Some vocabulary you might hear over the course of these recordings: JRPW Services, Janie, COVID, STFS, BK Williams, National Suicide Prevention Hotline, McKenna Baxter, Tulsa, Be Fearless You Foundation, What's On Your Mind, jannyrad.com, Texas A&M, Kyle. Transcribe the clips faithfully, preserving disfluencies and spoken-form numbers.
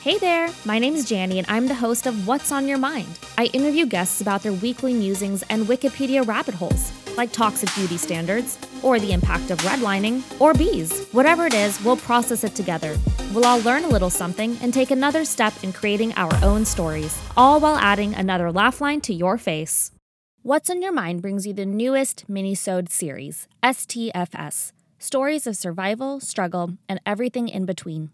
Hey there, my name is Janie and I'm the host of What's On Your Mind. I interview guests about their weekly musings and Wikipedia rabbit holes, like toxic beauty standards, or the impact of redlining, or bees. Whatever it is, we'll process it together. We'll all learn a little something and take another step in creating our own stories, all while adding another laugh line to your face. What's On Your Mind brings you the newest minisode series, S T F S, Stories of Survival, Struggle, and Everything in Between.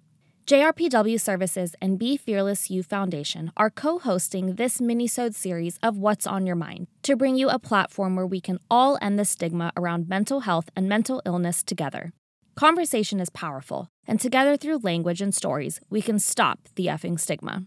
J R P W Services and Be Fearless You Foundation are co-hosting this minisode series of What's On Your Mind to bring you a platform where we can all end the stigma around mental health and mental illness together. Conversation is powerful, and together through language and stories, we can stop the effing stigma.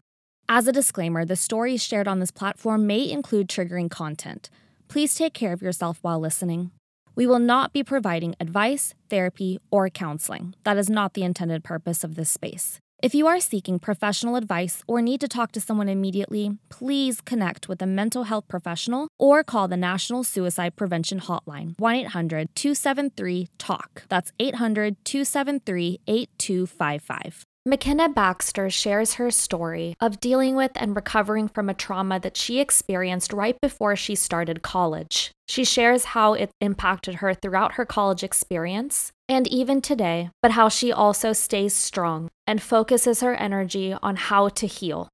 As a disclaimer, the stories shared on this platform may include triggering content. Please take care of yourself while listening. We will not be providing advice, therapy, or counseling. That is not the intended purpose of this space. If you are seeking professional advice or need to talk to someone immediately, please connect with a mental health professional or call the National Suicide Prevention Hotline, one eight hundred two seven three TALK. That's eight hundred two seven three eight two five five. McKenna Baxter shares her story of dealing with and recovering from a trauma that she experienced right before she started college. She shares how it impacted her throughout her college experience and even today, but how she also stays strong and focuses her energy on how to heal.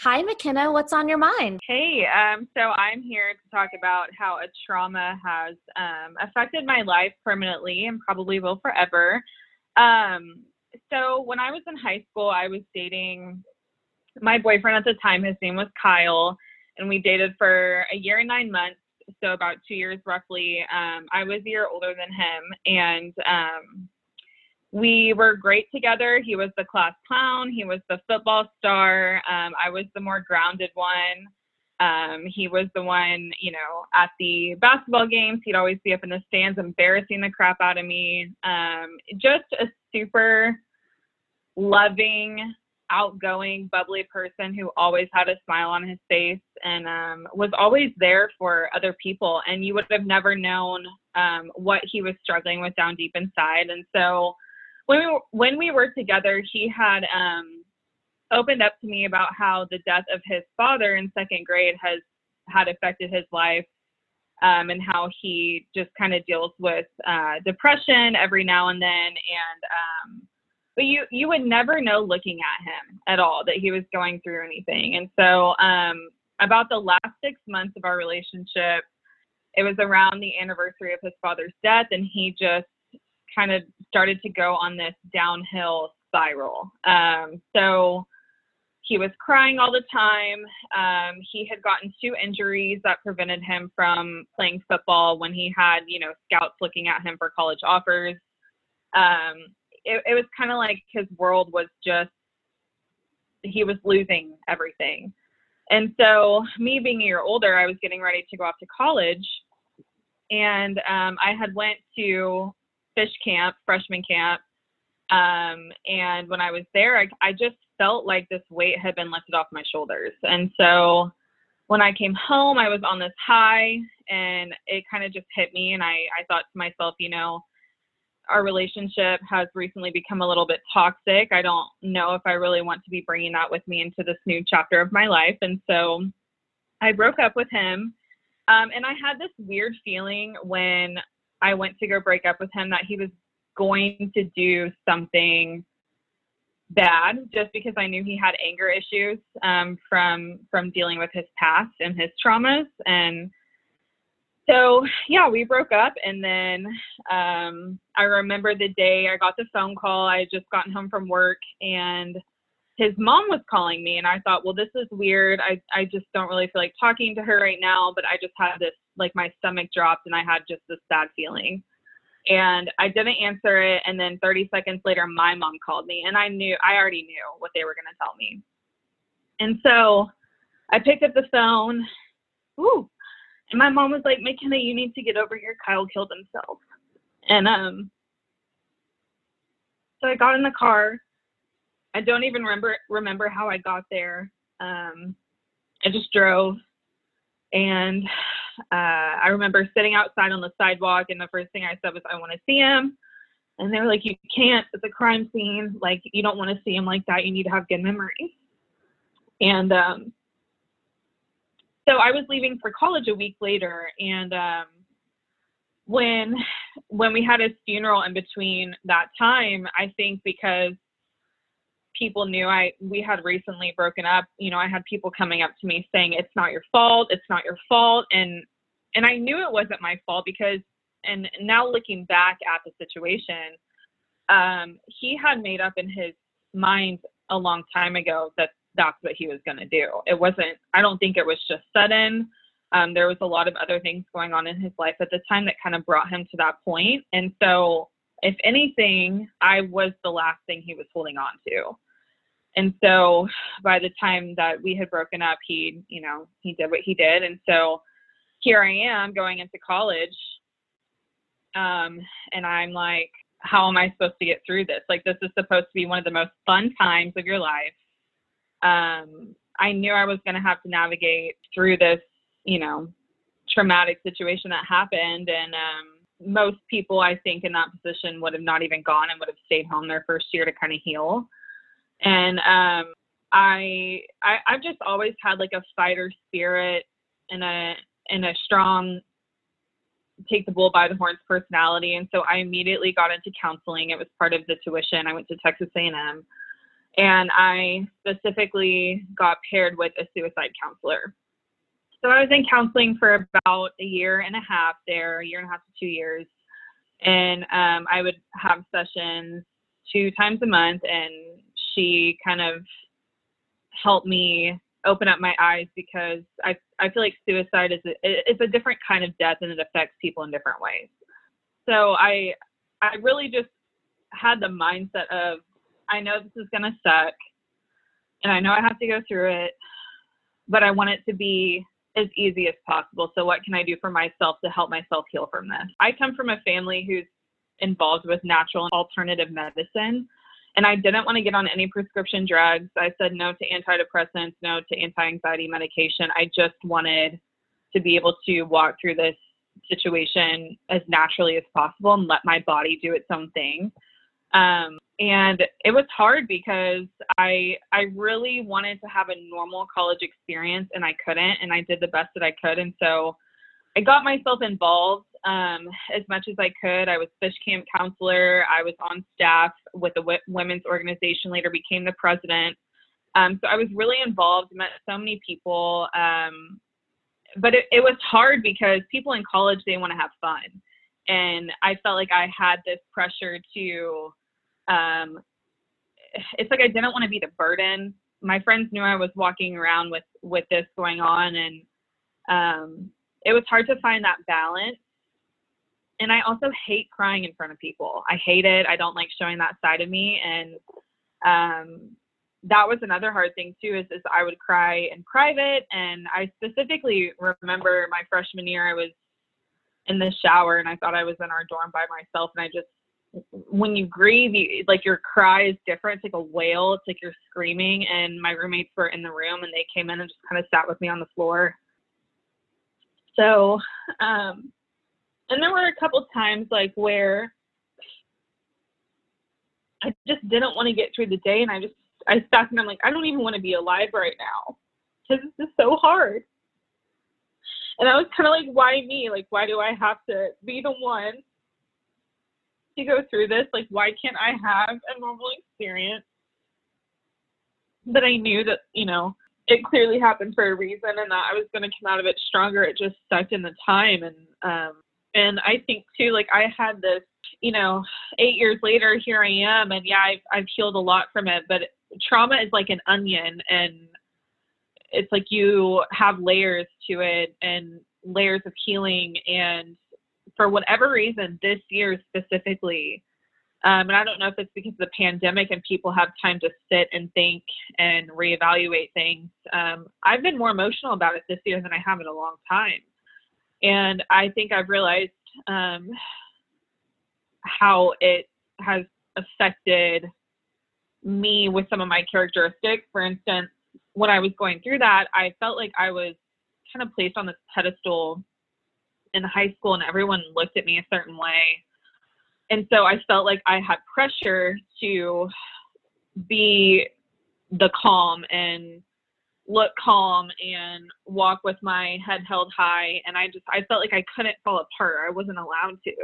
Hi, McKenna. What's on your mind? Hey, um, so I'm here to talk about how a trauma has um, affected my life permanently and probably will forever. Um, So when I was in high school, I was dating my boyfriend at the time. His name was Kyle, and we dated for a year and nine months, so about two years roughly. Um, I was a year older than him, and um, we were great together. He was the class clown. He was the football star. Um, I was the more grounded one. Um, he was the one, you know, at the basketball games, he'd always be up in the stands embarrassing the crap out of me. Um, just a super loving, outgoing, bubbly person who always had a smile on his face and um, was always there for other people. And you would have never known um, what he was struggling with down deep inside. And so when we were, when we were together, he had um, opened up to me about how the death of his father in second grade has had affected his life um, and how he just kind of deals with uh, depression every now and then. And, um, but you, you would never know looking at him at all that he was going through anything. And so um, about the last six months of our relationship, it was around the anniversary of his father's death. And he just kind of started to go on this downhill spiral. Um, so, He was crying all the time. Um, he had gotten two injuries that prevented him from playing football when he had, you know, scouts looking at him for college offers. Um, it, it was kind of like his world was just, he was losing everything. And so me being a year older, I was getting ready to go off to college. And um, I had went to fish camp, freshman camp. Um, and when I was there, I, I just felt like this weight had been lifted off my shoulders. And so when I came home, I was on this high and it kind of just hit me. And I, I thought to myself, you know, our relationship has recently become a little bit toxic. I don't know if I really want to be bringing that with me into this new chapter of my life. And so I broke up with him. Um, and I had this weird feeling when I went to go break up with him that he was going to do something bad, just because I knew he had anger issues um, from from dealing with his past and his traumas. And so, yeah, we broke up. And then um, I remember the day I got the phone call. I had just gotten home from work and his mom was calling me. And I thought, well, this is weird. I, I just don't really feel like talking to her right now. But I just had this, like my stomach dropped and I had just this sad feeling. And I didn't answer it. And then thirty seconds later, my mom called me and I knew, I already knew what they were going to tell me. And so I picked up the phone. Ooh, and my mom was like, McKenna, you need to get over here. Kyle killed himself. And um, so I got in the car. I don't even remember, remember how I got there. Um, I just drove. And uh, I remember sitting outside on the sidewalk, and the first thing I said was, I want to see him. And they were like, you can't. It's a crime scene. Like, you don't want to see him like that. You need to have good memories. And um, so I was leaving for college a week later, and um, when when we had his funeral in between that time, I think because people knew I we had recently broken up, you know, I had people coming up to me saying, it's not your fault, it's not your fault. And and I knew it wasn't my fault because, and now looking back at the situation, um, he had made up in his mind a long time ago that that's what he was going to do. It wasn't, I don't think it was just sudden. Um, there was a lot of other things going on in his life at the time that kind of brought him to that point. And so if anything, I was the last thing he was holding on to. And so by the time that we had broken up, he, you know, he did what he did. And so here I am going into college. Um, and I'm like, how am I supposed to get through this? Like, this is supposed to be one of the most fun times of your life. Um, I knew I was going to have to navigate through this, you know, traumatic situation that happened. And, um, most people I think in that position would have not even gone and would have stayed home their first year to kind of heal. And, um, I, I, I've just always had like a fighter spirit and a, and a strong take the bull by the horns personality. And so I immediately got into counseling. It was part of the tuition. I went to Texas A and M, and I specifically got paired with a suicide counselor. So I was in counseling for about a year and a half there, a year and a half to two years. And um, I would have sessions two times a month, and she kind of helped me open up my eyes, because I, I feel like suicide is a, it's a different kind of death, and it affects people in different ways. So I, I really just had the mindset of, I know this is going to suck, and I know I have to go through it, but I want it to be as easy as possible. So what can I do for myself to help myself heal from this? I come from a family who's involved with natural and alternative medicine, and I didn't want to get on any prescription drugs. I said no to antidepressants, no to anti-anxiety medication. I just wanted to be able to walk through this situation as naturally as possible and let my body do its own thing. Um, and it was hard because I, I really wanted to have a normal college experience, and I couldn't, and I did the best that I could. And so I got myself involved, um, as much as I could. I was fish camp counselor. I was on staff with the women's organization, later became the president. Um, so I was really involved, met so many people. Um, but it, it was hard because people in college, they want to have fun. And I felt like I had this pressure to, um, it's like I didn't want to be the burden. My friends knew I was walking around with, with this going on, and um, it was hard to find that balance. And I also hate crying in front of people. I hate it. I don't like showing that side of me. And um, that was another hard thing too, is, is I would cry in private. And I specifically remember my freshman year, I was in the shower, and I thought I was in our dorm by myself. And I just, when you grieve, you, like your cry is different. It's like a wail. It's like you're screaming. And my roommates were in the room, and they came in and just kind of sat with me on the floor. So, um, and there were a couple times like where I just didn't want to get through the day. And I just, I stopped, and I'm like, I don't even want to be alive right now, because this is so hard. And I was kind of like, why me? Like, why do I have to be the one to go through this? Like, why can't I have a normal experience? But I knew that, you know, it clearly happened for a reason, and that I was going to come out of it stronger. It just sucked in the time. And, um, and I think too, like I had this, you know, eight years later, here I am. And yeah, I've, I've healed a lot from it, but trauma is like an onion, and it's like you have layers to it and layers of healing. And for whatever reason, this year specifically, um, and I don't know if it's because of the pandemic and people have time to sit and think and reevaluate things. Um, I've been more emotional about it this year than I have in a long time. And I think I've realized um, how it has affected me with some of my characteristics. For instance, when I was going through that, I felt like I was kind of placed on this pedestal in high school, and everyone looked at me a certain way. And so I felt like I had pressure to be the calm and look calm and walk with my head held high. And I just, I felt like I couldn't fall apart. I wasn't allowed to.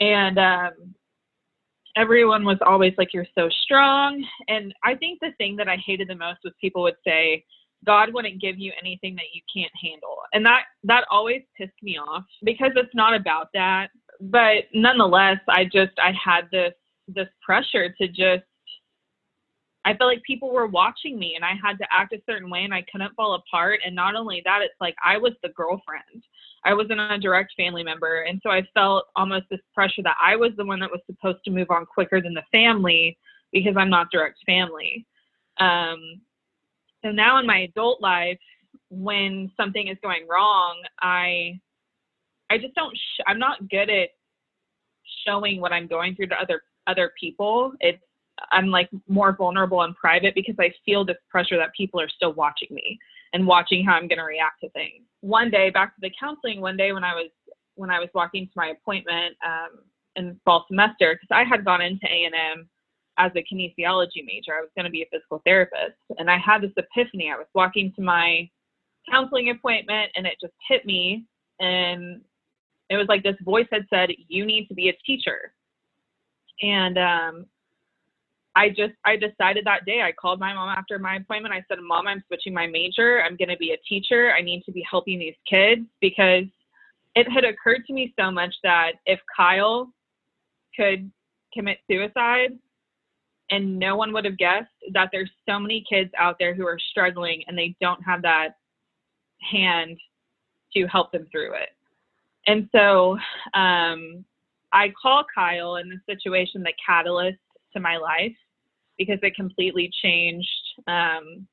And um, everyone was always like, you're so strong. And I think the thing that I hated the most was people would say, God wouldn't give you anything that you can't handle. And that, that always pissed me off because it's not about that. But nonetheless, I just, I had this, this pressure to just, I felt like people were watching me and I had to act a certain way and I couldn't fall apart. And not only that, it's like I was the girlfriend. I wasn't a direct family member. And so I felt almost this pressure that I was the one that was supposed to move on quicker than the family because I'm not direct family. Um, so now in my adult life, when something is going wrong, I, I just don't, sh- I'm not good at showing what I'm going through to other, other people. It's, I'm like more vulnerable and private because I feel this pressure that people are still watching me and watching how I'm going to react to things. One day, back to the counseling, one day when I was, when I was walking to my appointment um, in fall semester, because I had gone into A and M as a kinesiology major, I was going to be a physical therapist. And I had this epiphany. I was walking to my counseling appointment and it just hit me. And it was like this voice had said, you need to be a teacher. And, um, I just, I decided that day, I called my mom after my appointment. I said, Mom, I'm switching my major. I'm going to be a teacher. I need to be helping these kids, because it had occurred to me so much that if Kyle could commit suicide, and no one would have guessed, that there's so many kids out there who are struggling and they don't have that hand to help them through it. And so um, I call Kyle in this situation the catalyst to my life, because it completely changed um,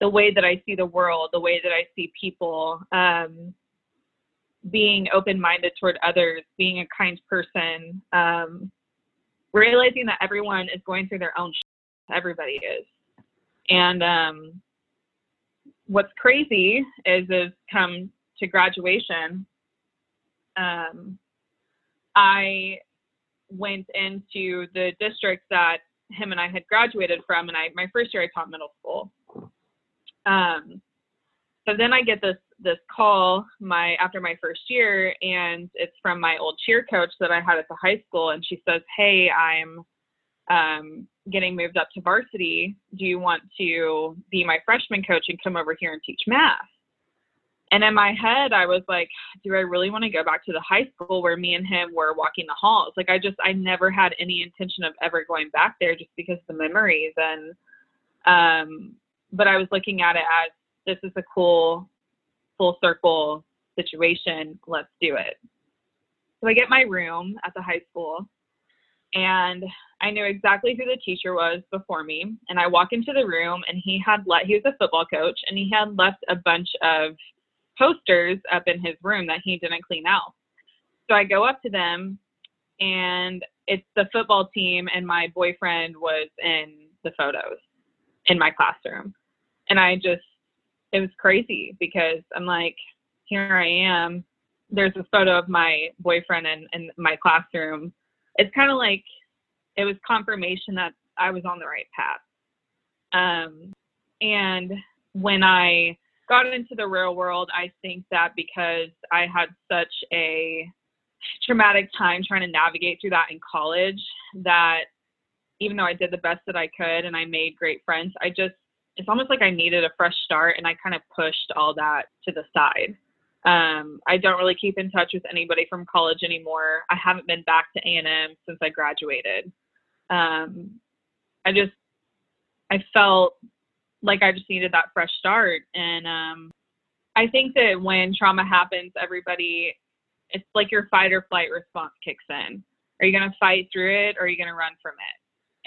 the way that I see the world, the way that I see people, um, being open-minded toward others, being a kind person, um, realizing that everyone is going through their own shit. Everybody is. And um, what's crazy is, is come to graduation, um, I went into the district that him and I had graduated from. And I, my first year, I taught middle school. Um, so then I get this, this call my, after my first year, and it's from my old cheer coach that I had at the high school. And she says, hey, I'm, um, getting moved up to varsity. Do you want to be my freshman coach and come over here and teach math? And in my head, I was like, do I really want to go back to the high school where me and him were walking the halls? Like, I just, I never had any intention of ever going back there, just because of the memories. And, um, but I was looking at it as, this is a cool full circle situation. Let's do it. So I get my room at the high school, and I knew exactly who the teacher was before me. And I walk into the room, and he had let, he was a football coach, and he had left a bunch of posters up in his room that he didn't clean out. So I go up to them, and it's the football team, and my boyfriend was in the photos in my classroom. And I just, it was crazy, because I'm like, here I am. There's a photo of my boyfriend in, in my classroom. It's kind of like, it was confirmation that I was on the right path. Um, and when I got into the real world, I think that because I had such a traumatic time trying to navigate through that in college, that even though I did the best that I could and I made great friends, I just, it's almost like I needed a fresh start, and I kind of pushed all that to the side. Um, I don't really keep in touch with anybody from college anymore. I haven't been back to A and M since I graduated. Um, I just, I felt like I just needed that fresh start. And um, I think that when trauma happens, everybody, it's like your fight or flight response kicks in. Are you going to fight through it, or are you going to run from it?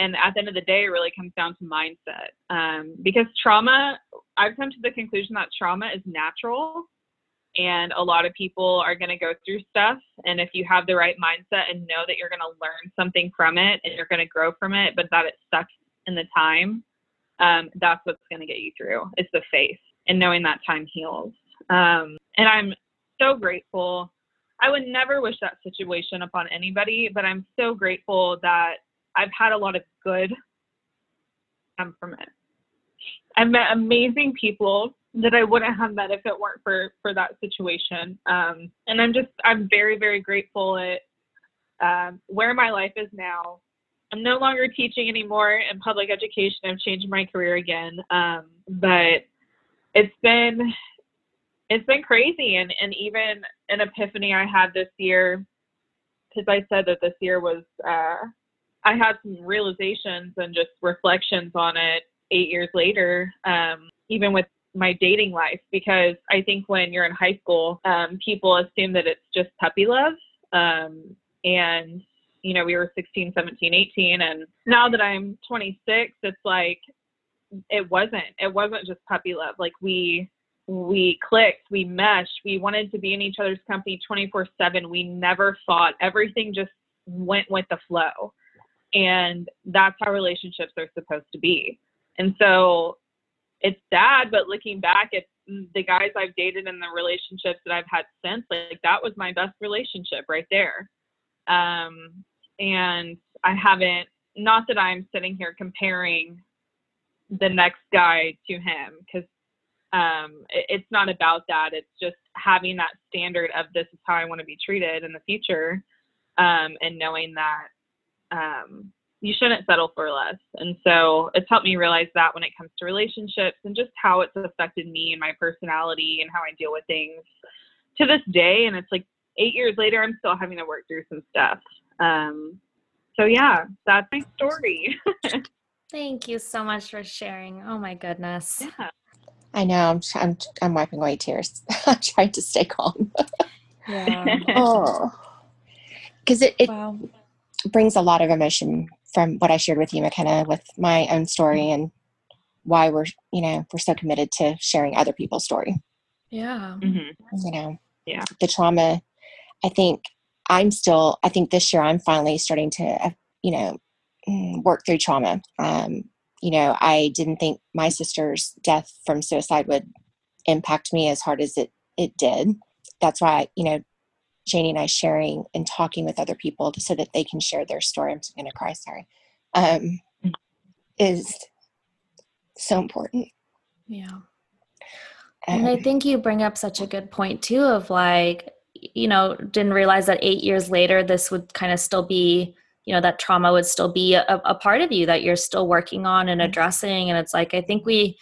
And at the end of the day, it really comes down to mindset. Um, because trauma, I've come to the conclusion that trauma is natural, and a lot of people are going to go through stuff. And if you have the right mindset and know that you're going to learn something from it and you're going to grow from it, but that it sucks in the time, Um, that's what's going to get you through. It's the faith and knowing that time heals. Um, and I'm so grateful. I would never wish that situation upon anybody, but I'm so grateful that I've had a lot of good come from it. I met amazing people that I wouldn't have met if it weren't for, for that situation. Um, and I'm just, I'm very, very grateful at um, where my life is now. I'm no longer teaching anymore in public education. I've changed my career again. Um, but it's been, it's been crazy. And, and even an epiphany I had this year, because I said that this year was, uh, I had some realizations and just reflections on it eight years later, um, even with my dating life, because I think when you're in high school, um, people assume that it's just puppy love. Um, and, you know, we were sixteen, seventeen, eighteen. And now that I'm twenty-six, it's like, it wasn't, it wasn't just puppy love. Like we, we clicked, we meshed, we wanted to be in each other's company twenty-four seven. We never fought. Everything just went with the flow. And that's how relationships are supposed to be. And so it's sad, but looking back at the guys I've dated and the relationships that I've had since, like that was my best relationship right there. Um, and I haven't, not that I'm sitting here comparing the next guy to him, because um, it, it's not about that. It's just having that standard of this is how I want to be treated in the future, um, and knowing that um, you shouldn't settle for less. And so it's helped me realize that when it comes to relationships and just how it's affected me and my personality and how I deal with things to this day. And it's like eight years later, I'm still having to work through some stuff. Um, so yeah, that's my story. Thank you so much for sharing. Oh my goodness. Yeah. I know I'm, I'm, I'm wiping away tears. I'm trying to stay calm. Yeah. Oh, cause it, it wow. brings a lot of emotion from what I shared with you, McKenna, with my own story and why we're, you know, we're so committed to sharing other people's story. Yeah. Mm-hmm. You know, yeah. The trauma, I think I'm still, I think this year I'm finally starting to, uh, you know, work through trauma. Um, you know, I didn't think my sister's death from suicide would impact me as hard as it, it did. That's why, you know, Janie and I sharing and talking with other people so that they can share their story. I'm just going to cry. Sorry. Um, is so important. Yeah. Um, and I think you bring up such a good point too, of like, you know, didn't realize that eight years later, this would kind of still be, you know, that trauma would still be a, a part of you that you're still working on and addressing. And it's like, I think we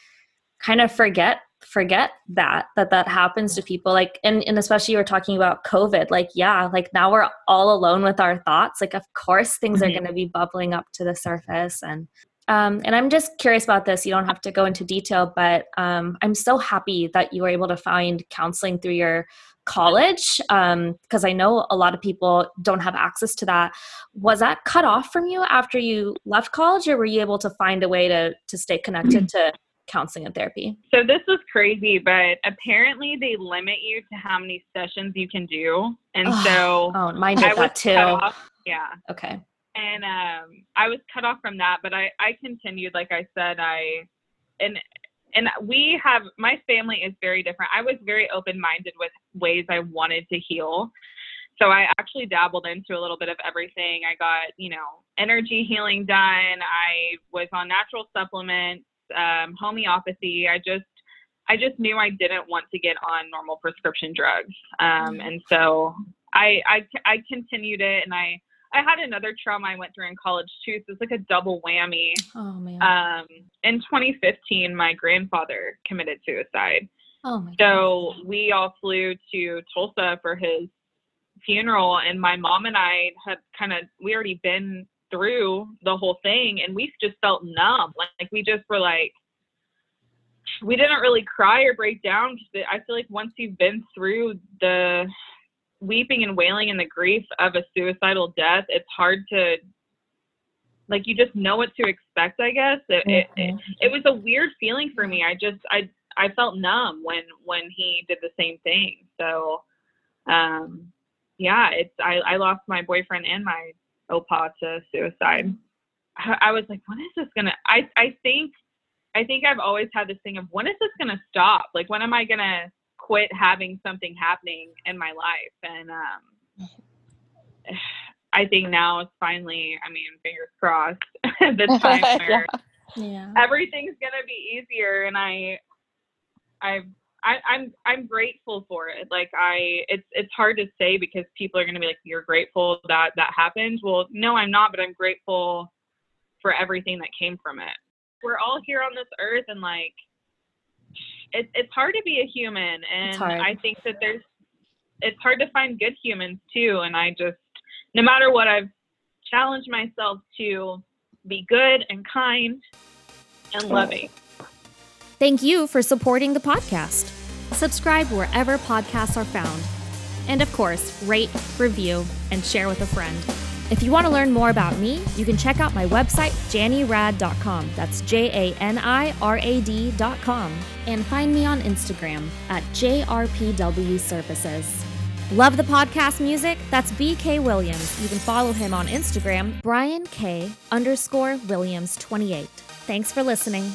kind of forget forget that, that that happens to people. Like, and, and especially you were talking about COVID, like, yeah, like now we're all alone with our thoughts. Like, of course, things mm-hmm. are going to be bubbling up to the surface. And, um, and I'm just curious about this. You don't have to go into detail, but, um, I'm so happy that you were able to find counseling through your college. Um, cause I know a lot of people don't have access to that. Was that cut off from you after you left college, or were you able to find a way to, to stay connected mm-hmm. to counseling and therapy? So this was crazy, but apparently they limit you to how many sessions you can do. And oh, so oh, mine did I that too. Off, yeah. Okay. And um, I was cut off from that, but I, I continued, like I said, I, and, and we have, my family is very different. I was very open-minded with ways I wanted to heal. So I actually dabbled into a little bit of everything. I got, you know, energy healing done. I was on natural supplements. Um, homeopathy. I just, I just knew I didn't want to get on normal prescription drugs. Um, and so I, I, I continued it, and I, I had another trauma I went through in college too. So it's like a double whammy. Oh man. Um, in twenty fifteen, my grandfather committed suicide. Oh my So God. We all flew to Tulsa for his funeral, and my mom and I had kind of, we already been through the whole thing, and we just felt numb. Like, we just were like, we didn't really cry or break down. I feel like once you've been through the weeping and wailing and the grief of a suicidal death, it's hard to, like, you just know what to expect, I guess. It, mm-hmm. it, it, it was a weird feeling for me. I just, I, I felt numb when, when he did the same thing. So, um, yeah, it's, I, I lost my boyfriend and my Opa to suicide. I was like, when is this gonna, I I think I think I've always had this thing of, when is this gonna stop? Like, when am I gonna quit having something happening in my life? And um I think now it's finally, I mean, fingers crossed, the time where yeah. everything's going to be easier. And I, I, I, I'm, I'm grateful for it. Like I, it's, it's hard to say because people are going to be like, you're grateful that that happened. Well, no, I'm not, but I'm grateful for everything that came from it. We're all here on this earth, and like, it, it's hard to be a human. And I think that there's, it's hard to find good humans too. And I just, no matter what, I've challenged myself to be good and kind and loving. Thank you for supporting the podcast. Subscribe wherever podcasts are found. And of course, rate, review, and share with a friend. If you want to learn more about me, you can check out my website, jannyrad dot com. That's J A N I R A D dot com. And find me on Instagram at J R P W Services. Love the podcast music? That's B K Williams. You can follow him on Instagram, Brian K underscore Williams twenty-eight. Thanks for listening.